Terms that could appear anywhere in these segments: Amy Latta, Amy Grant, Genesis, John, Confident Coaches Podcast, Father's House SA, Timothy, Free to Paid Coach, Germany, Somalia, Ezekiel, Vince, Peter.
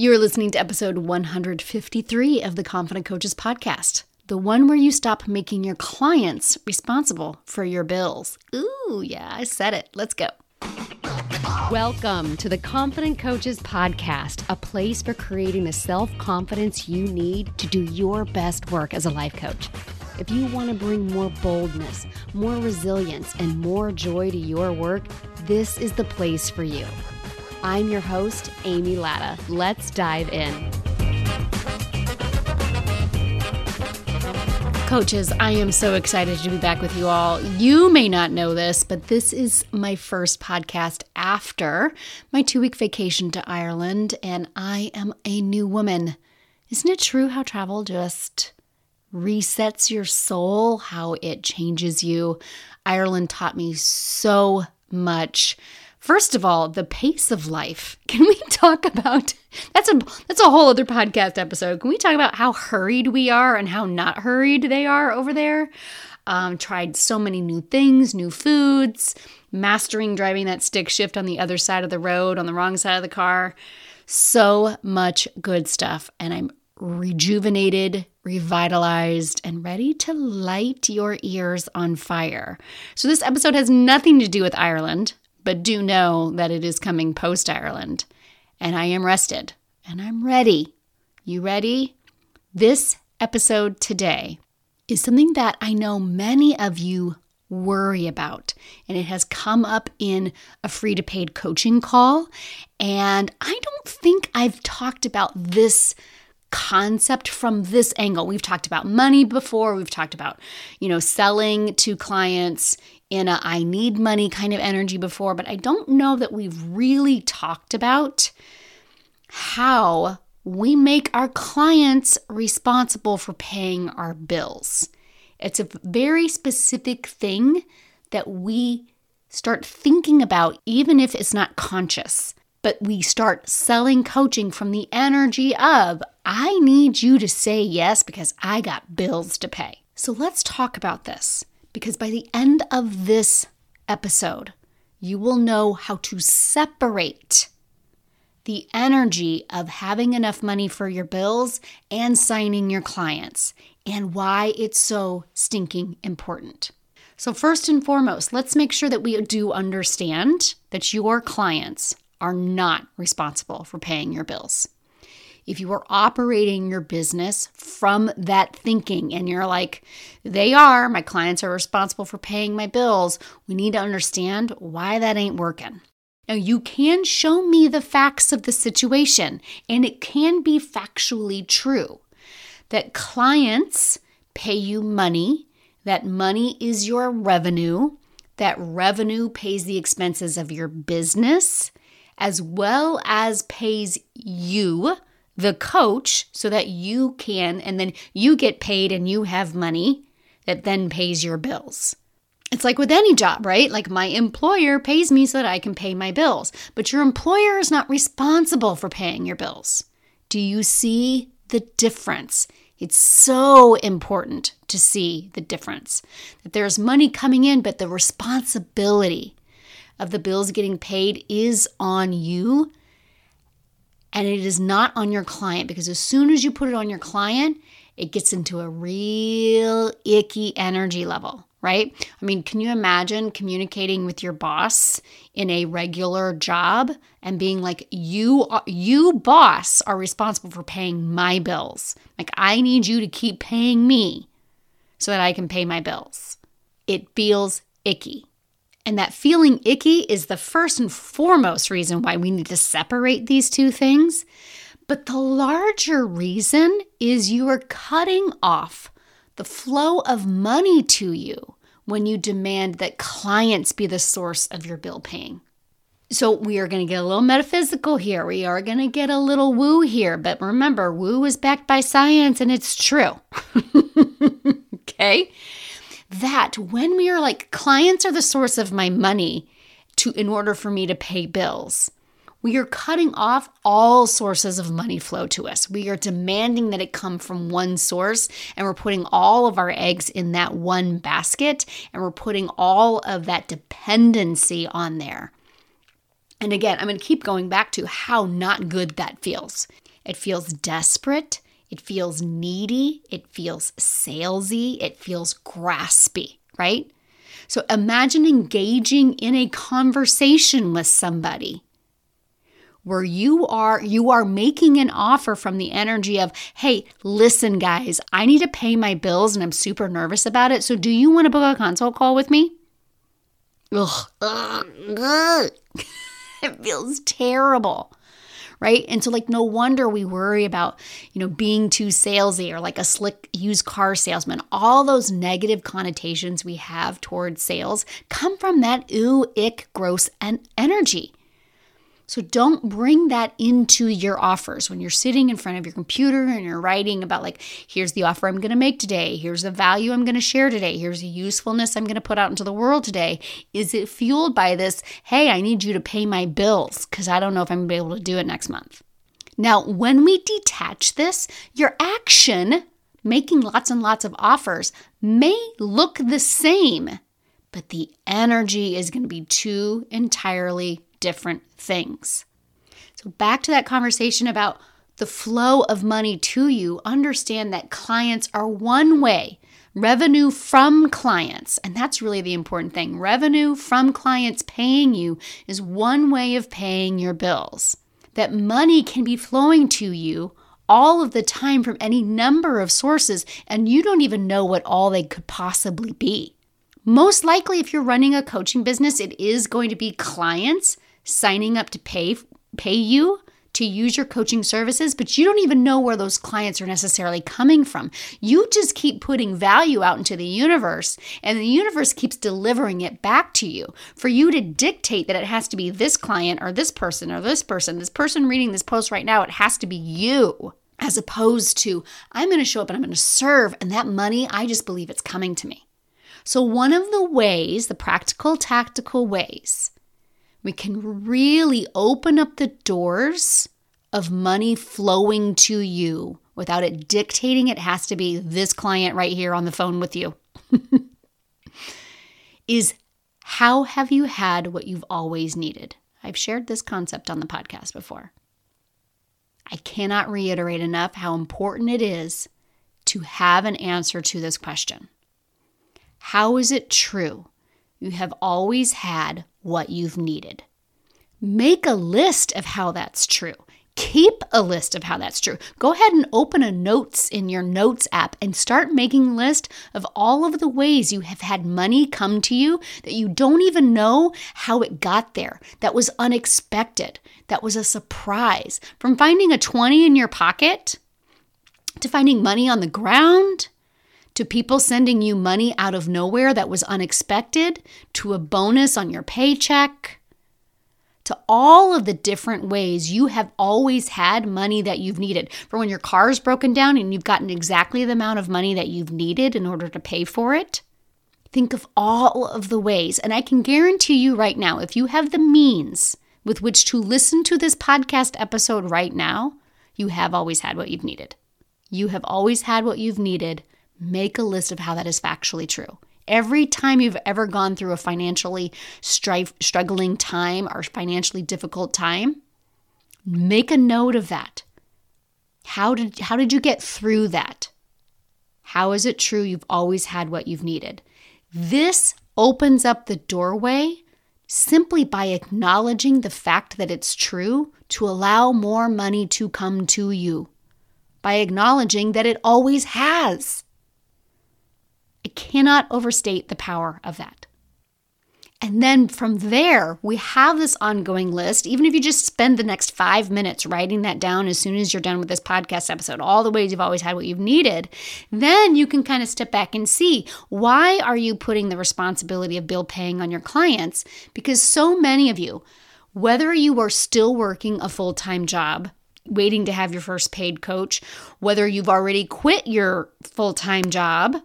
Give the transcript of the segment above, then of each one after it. You are listening to episode 153 of the Confident Coaches Podcast, the one where you stop making your clients responsible for your bills. Ooh, yeah, I said it. Let's go. Welcome to the Confident Coaches Podcast, a place for creating the self-confidence you need to do your best work as a life coach. If you want to bring more boldness, more resilience, and more joy to your work, this is the place for you. I'm your host, Amy Latta. Let's dive in. Coaches, I am so excited to be back with you all. You may not know this, but this is my first podcast after my 2-week vacation to Ireland, and I am a new woman. Isn't it true how travel just resets your soul, how it changes you? Ireland taught me so much. First of all, the pace of life. Can we talk about, that's a whole other podcast episode. Can we talk about how hurried we are and how not hurried they are over there? Tried so many new things, new foods, mastering driving that stick shift on the other side of the road, on the wrong side of the car. So much good stuff. And I'm rejuvenated, revitalized, and ready to light your ears on fire. So this episode has nothing to do with Ireland, but do know that it is coming post-Ireland, and I am rested, and I'm ready. You ready? This episode today is something that I know many of you worry about, and it has come up in a free to paid coaching call, and I don't think I've talked about this concept from this angle. We've talked about money before. We've talked about, selling to clients in a I need money kind of energy before, but I don't know that we've really talked about how we make our clients responsible for paying our bills. It's a very specific thing that we start thinking about, even if it's not conscious. But we start selling coaching from the energy of, I need you to say yes because I got bills to pay. So let's talk about this, because by the end of this episode, you will know how to separate the energy of having enough money for your bills and signing your clients, and why it's so stinking important. So first and foremost, let's make sure that we do understand that your clients are not responsible for paying your bills. If you are operating your business from that thinking and you're like, they are, my clients are responsible for paying my bills, we need to understand why that ain't working. Now, you can show me the facts of the situation, and it can be factually true that clients pay you money, that money is your revenue, that revenue pays the expenses of your business, as well as pays you, the coach, so that you can, and then you get paid and you have money that then pays your bills. It's like with any job, right? Like my employer pays me so that I can pay my bills, but your employer is not responsible for paying your bills. Do you see the difference? It's so important to see the difference, that there's money coming in, but the responsibility of the bills getting paid is on you, and it is not on your client, because as soon as you put it on your client, it gets into a real icky energy level, right? I mean, can you imagine communicating with your boss in a regular job and being like, you boss are responsible for paying my bills. Like, I need you to keep paying me so that I can pay my bills. It feels icky. And that feeling icky is the first and foremost reason why we need to separate these two things. But the larger reason is you are cutting off the flow of money to you when you demand that clients be the source of your bill paying. So we are going to get a little metaphysical here. We are going to get a little woo here. But remember, woo is backed by science, and it's true. Okay? That when we are like, clients are the source of my money in order for me to pay bills, we are cutting off all sources of money flow to us. We are demanding that it come from one source, and we're putting all of our eggs in that one basket, and we're putting all of that dependency on there. And again, I'm going to keep going back to how not good that feels. It feels desperate. It feels needy. It feels salesy. It feels graspy, right? So imagine engaging in a conversation with somebody where you are making an offer from the energy of, hey, listen, guys, I need to pay my bills and I'm super nervous about it. So do you want to book a consult call with me? Ugh. It feels terrible, right? And so, like, no wonder we worry about, being too salesy or like a slick used car salesman. All those negative connotations we have towards sales come from that ooh, ick, gross, and energy. So don't bring that into your offers. When you're sitting in front of your computer and you're writing about, like, here's the offer I'm going to make today. Here's the value I'm going to share today. Here's the usefulness I'm going to put out into the world today. Is it fueled by this, hey, I need you to pay my bills because I don't know if I'm going to be able to do it next month? Now, when we detach this, your action, making lots and lots of offers, may look the same, but the energy is going to be two entirely different things. So back to that conversation about the flow of money to you, understand that clients are one way, revenue from clients. And that's really the important thing. Revenue from clients paying you is one way of paying your bills. That money can be flowing to you all of the time from any number of sources, and you don't even know what all they could possibly be. Most likely, if you're running a coaching business, it is going to be clients signing up to pay you to use your coaching services, but you don't even know where those clients are necessarily coming from. You just keep putting value out into the universe, and the universe keeps delivering it back to you. For you to dictate that it has to be this client or this person or this person reading this post right now, it has to be you, as opposed to, I'm going to show up and I'm going to serve, and that money, I just believe it's coming to me. So one of the ways, the practical, tactical ways, we can really open up the doors of money flowing to you without it dictating it has to be this client right here on the phone with you, is how have you had what you've always needed? I've shared this concept on the podcast before. I cannot reiterate enough how important it is to have an answer to this question. How is it true you have always had what you've needed? Make a list of how that's true. Keep a list of how that's true. Go ahead and open a notes in your notes app and start making a list of all of the ways you have had money come to you that you don't even know how it got there. That was unexpected. That was a surprise. From finding a 20 in your pocket to finding money on the ground, to people sending you money out of nowhere that was unexpected, to a bonus on your paycheck, to all of the different ways you have always had money that you've needed. For when your car is broken down and you've gotten exactly the amount of money that you've needed in order to pay for it, think of all of the ways. And I can guarantee you right now, if you have the means with which to listen to this podcast episode right now, you have always had what you've needed. You have always had what you've needed. Make a list of how that is factually true. Every time you've ever gone through a financially struggling time or financially difficult time, make a note of that. How did you get through that? How is it true you've always had what you've needed? This opens up the doorway simply by acknowledging the fact that it's true to allow more money to come to you, by acknowledging that it always has. I cannot overstate the power of that. And then from there, we have this ongoing list. Even if you just spend the next 5 minutes writing that down as soon as you're done with this podcast episode, all the ways you've always had what you've needed, then you can kind of step back and see, why are you putting the responsibility of bill paying on your clients? Because so many of you, whether you are still working a full-time job, waiting to have your first paid coach, whether you've already quit your full-time job,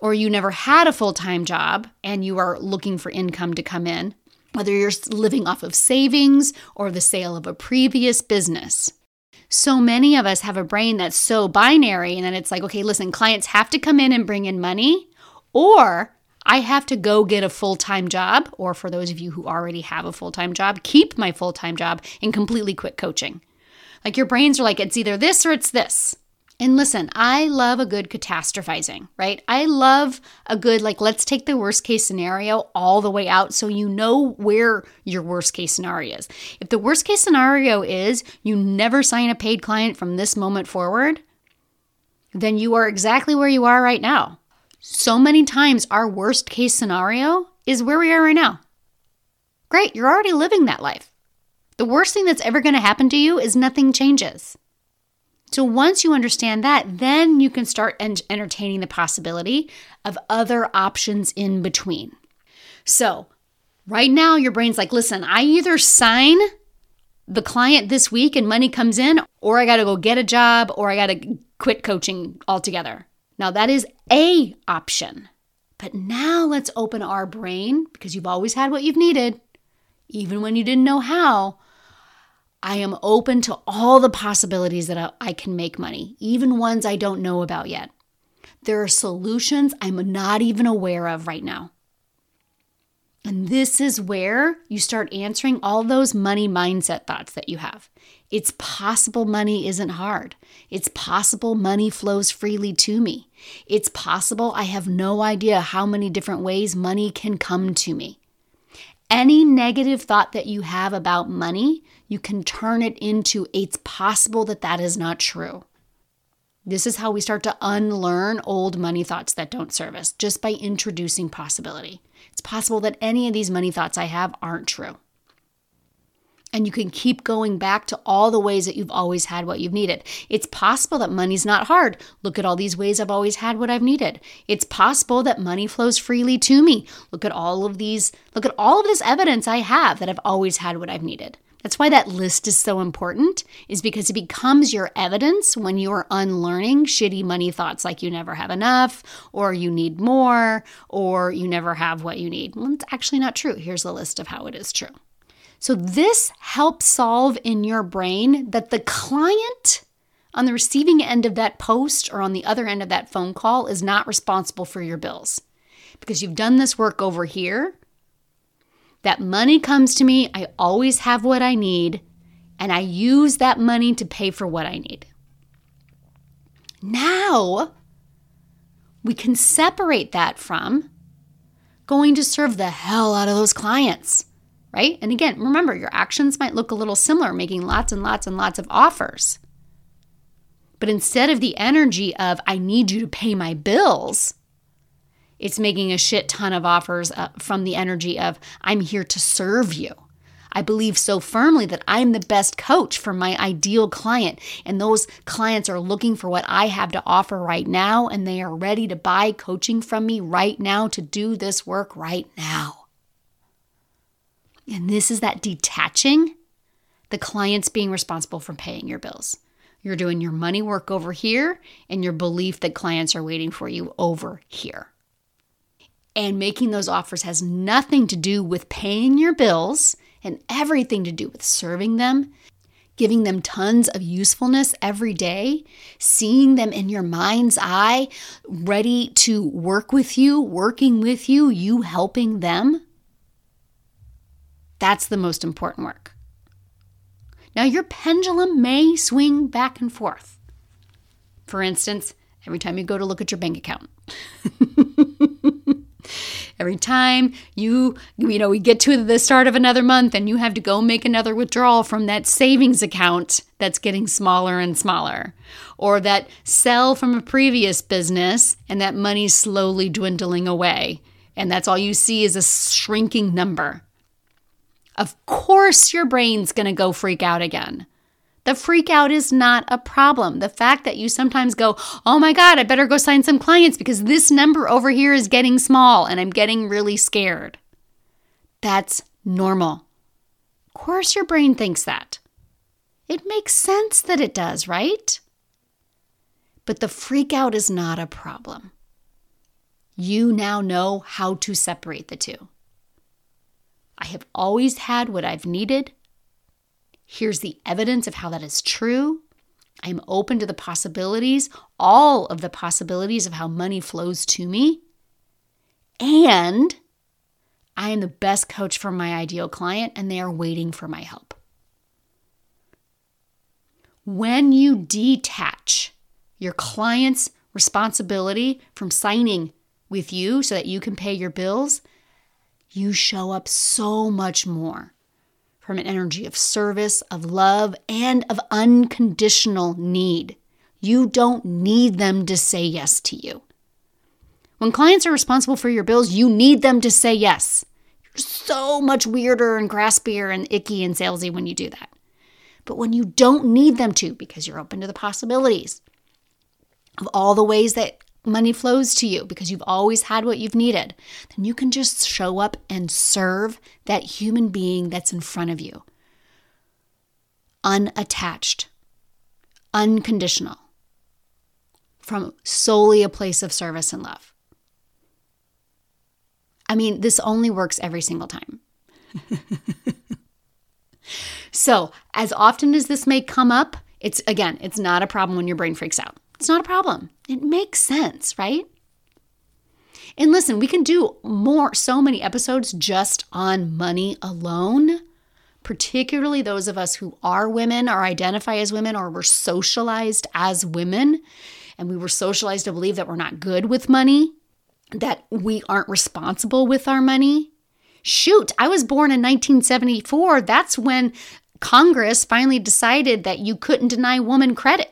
or you never had a full-time job and you are looking for income to come in, whether you're living off of savings or the sale of a previous business. So many of us have a brain that's so binary, and then it's like, okay, listen, clients have to come in and bring in money, or I have to go get a full-time job, or for those of you who already have a full-time job, keep my full-time job and completely quit coaching. Like your brains are like, it's either this or it's this. And listen, I love a good catastrophizing, right? I love a good, like, let's take the worst case scenario all the way out so you know where your worst case scenario is. If the worst case scenario is you never sign a paid client from this moment forward, then you are exactly where you are right now. So many times our worst case scenario is where we are right now. Great, you're already living that life. The worst thing that's ever going to happen to you is nothing changes. So once you understand that, then you can start entertaining the possibility of other options in between. So right now your brain's like, listen, I either sign the client this week and money comes in, or I got to go get a job, or I got to quit coaching altogether. Now that is a option. But now let's open our brain, because you've always had what you've needed, even when you didn't know how. I am open to all the possibilities that I can make money, even ones I don't know about yet. There are solutions I'm not even aware of right now. And this is where you start answering all those money mindset thoughts that you have. It's possible money isn't hard. It's possible money flows freely to me. It's possible I have no idea how many different ways money can come to me. Any negative thought that you have about money, you can turn it into, it's possible that that is not true. This is how we start to unlearn old money thoughts that don't serve us, just by introducing possibility. It's possible that any of these money thoughts I have aren't true. And you can keep going back to all the ways that you've always had what you've needed. It's possible that money's not hard. Look at all these ways I've always had what I've needed. It's possible that money flows freely to me. Look at all of this evidence I have that I've always had what I've needed. That's why that list is so important, is because it becomes your evidence when you are unlearning shitty money thoughts like you never have enough, or you need more, or you never have what you need. Well, it's actually not true. Here's a list of how it is true. So this helps solve in your brain that the client on the receiving end of that post or on the other end of that phone call is not responsible for your bills, because you've done this work over here. That money comes to me, I always have what I need, and I use that money to pay for what I need. Now, we can separate that from going to serve the hell out of those clients. Right? And again, remember, your actions might look a little similar, making lots and lots and lots of offers. But instead of the energy of, I need you to pay my bills, it's making a shit ton of offers from the energy of, I'm here to serve you. I believe so firmly that I'm the best coach for my ideal client. And those clients are looking for what I have to offer right now. And they are ready to buy coaching from me right now to do this work right now. And this is that detaching the clients being responsible for paying your bills. You're doing your money work over here and your belief that clients are waiting for you over here. And making those offers has nothing to do with paying your bills and everything to do with serving them, giving them tons of usefulness every day, seeing them in your mind's eye, ready to work with you, working with you, you helping them. That's the most important work. Now, your pendulum may swing back and forth. For instance, every time you go to look at your bank account. Every time we get to the start of another month and you have to go make another withdrawal from that savings account that's getting smaller and smaller, or that sell from a previous business and that money's slowly dwindling away. And that's all you see is a shrinking number. Of course your brain's going to go freak out again. The freak out is not a problem. The fact that you sometimes go, oh my God, I better go sign some clients because this number over here is getting small and I'm getting really scared. That's normal. Of course your brain thinks that. It makes sense that it does, right? But the freak out is not a problem. You now know how to separate the two. I have always had what I've needed. Here's the evidence of how that is true. I'm open to the possibilities, all of the possibilities of how money flows to me. and I am the best coach for my ideal client, and they are waiting for my help. When you detach your client's responsibility from signing with you so that you can pay your bills, you show up so much more from an energy of service, of love, and of unconditional need. You don't need them to say yes to you. When clients are responsible for your bills, you need them to say yes. You're so much weirder and graspier and icky and salesy when you do that. But when you don't need them to, because you're open to the possibilities of all the ways that money flows to you because you've always had what you've needed, then you can just show up and serve that human being that's in front of you. Unattached, unconditional, from solely a place of service and love. I mean, this only works every single time. So, as often as this may come up, it's not a problem when your brain freaks out. It's not a problem. It makes sense, right? And listen, we can do so many episodes just on money alone, particularly those of us who are women or identify as women or were socialized as women, and we were socialized to believe that we're not good with money, that we aren't responsible with our money. Shoot, I was born in 1974. That's when Congress finally decided that you couldn't deny women credit.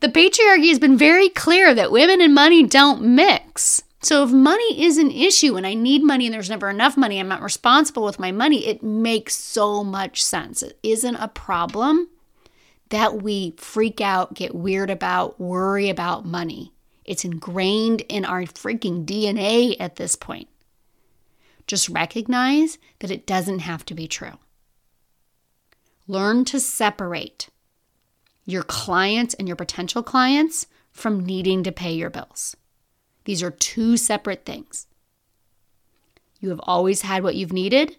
The patriarchy has been very clear that women and money don't mix. So if money is an issue and I need money and there's never enough money, I'm not responsible with my money, it makes so much sense. It isn't a problem that we freak out, get weird about, worry about money. It's ingrained in our freaking DNA at this point. Just recognize that it doesn't have to be true. Learn to separate your clients and your potential clients from needing to pay your bills. These are two separate things. You have always had what you've needed,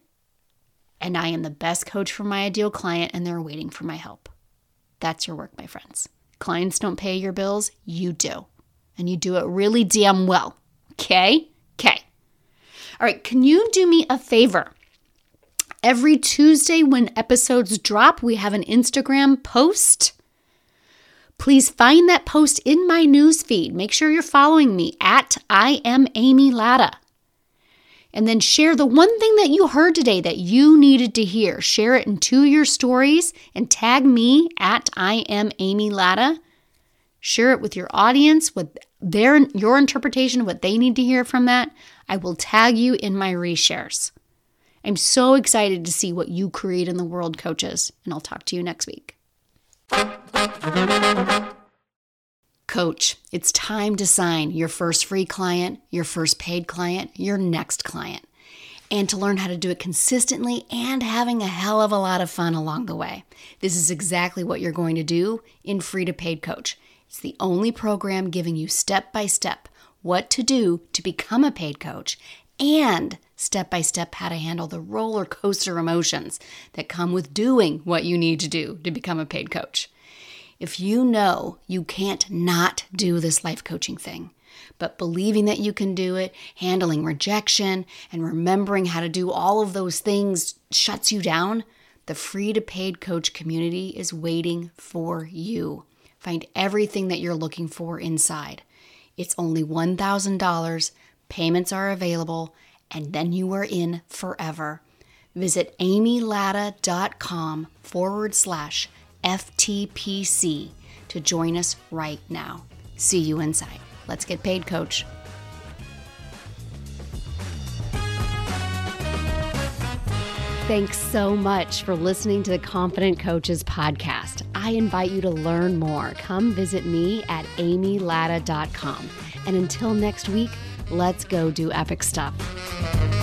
and I am the best coach for my ideal client, and they're waiting for my help. That's your work, my friends. Clients don't pay your bills, you do. And you do it really damn well. Okay? Okay. All right. Can you do me a favor? Every Tuesday when episodes drop, we have an Instagram post. Please find that post in my newsfeed. Make sure you're following me at I am Amy Latta. And then share the one thing that you heard today that you needed to hear. Share it into your stories and tag me at I am Amy Latta. Share it with your audience, with your interpretation of what they need to hear from that. I will tag you in my reshares. I'm so excited to see what you create in the world, coaches, and I'll talk to you next week. Coach, it's time to sign your first free client, your first paid client, your next client, and to learn how to do it consistently and having a hell of a lot of fun along the way. This is exactly what you're going to do in Free to Paid Coach. It's the only program giving you step-by-step what to do to become a paid coach and step-by-step how to handle the roller coaster emotions that come with doing what you need to do to become a paid coach. If you know you can't not do this life coaching thing, but believing that you can do it, handling rejection, and remembering how to do all of those things shuts you down, the Free to Paid Coach community is waiting for you. Find everything that you're looking for inside. It's only $1,000. Payments are available. And then you are in forever. Visit amylatta.com/FTPC to join us right now. See you inside. Let's get paid, coach. Thanks so much for listening to the Confident Coaches podcast. I invite you to learn more. Come visit me at amylatta.com. And until next week, let's go do epic stuff.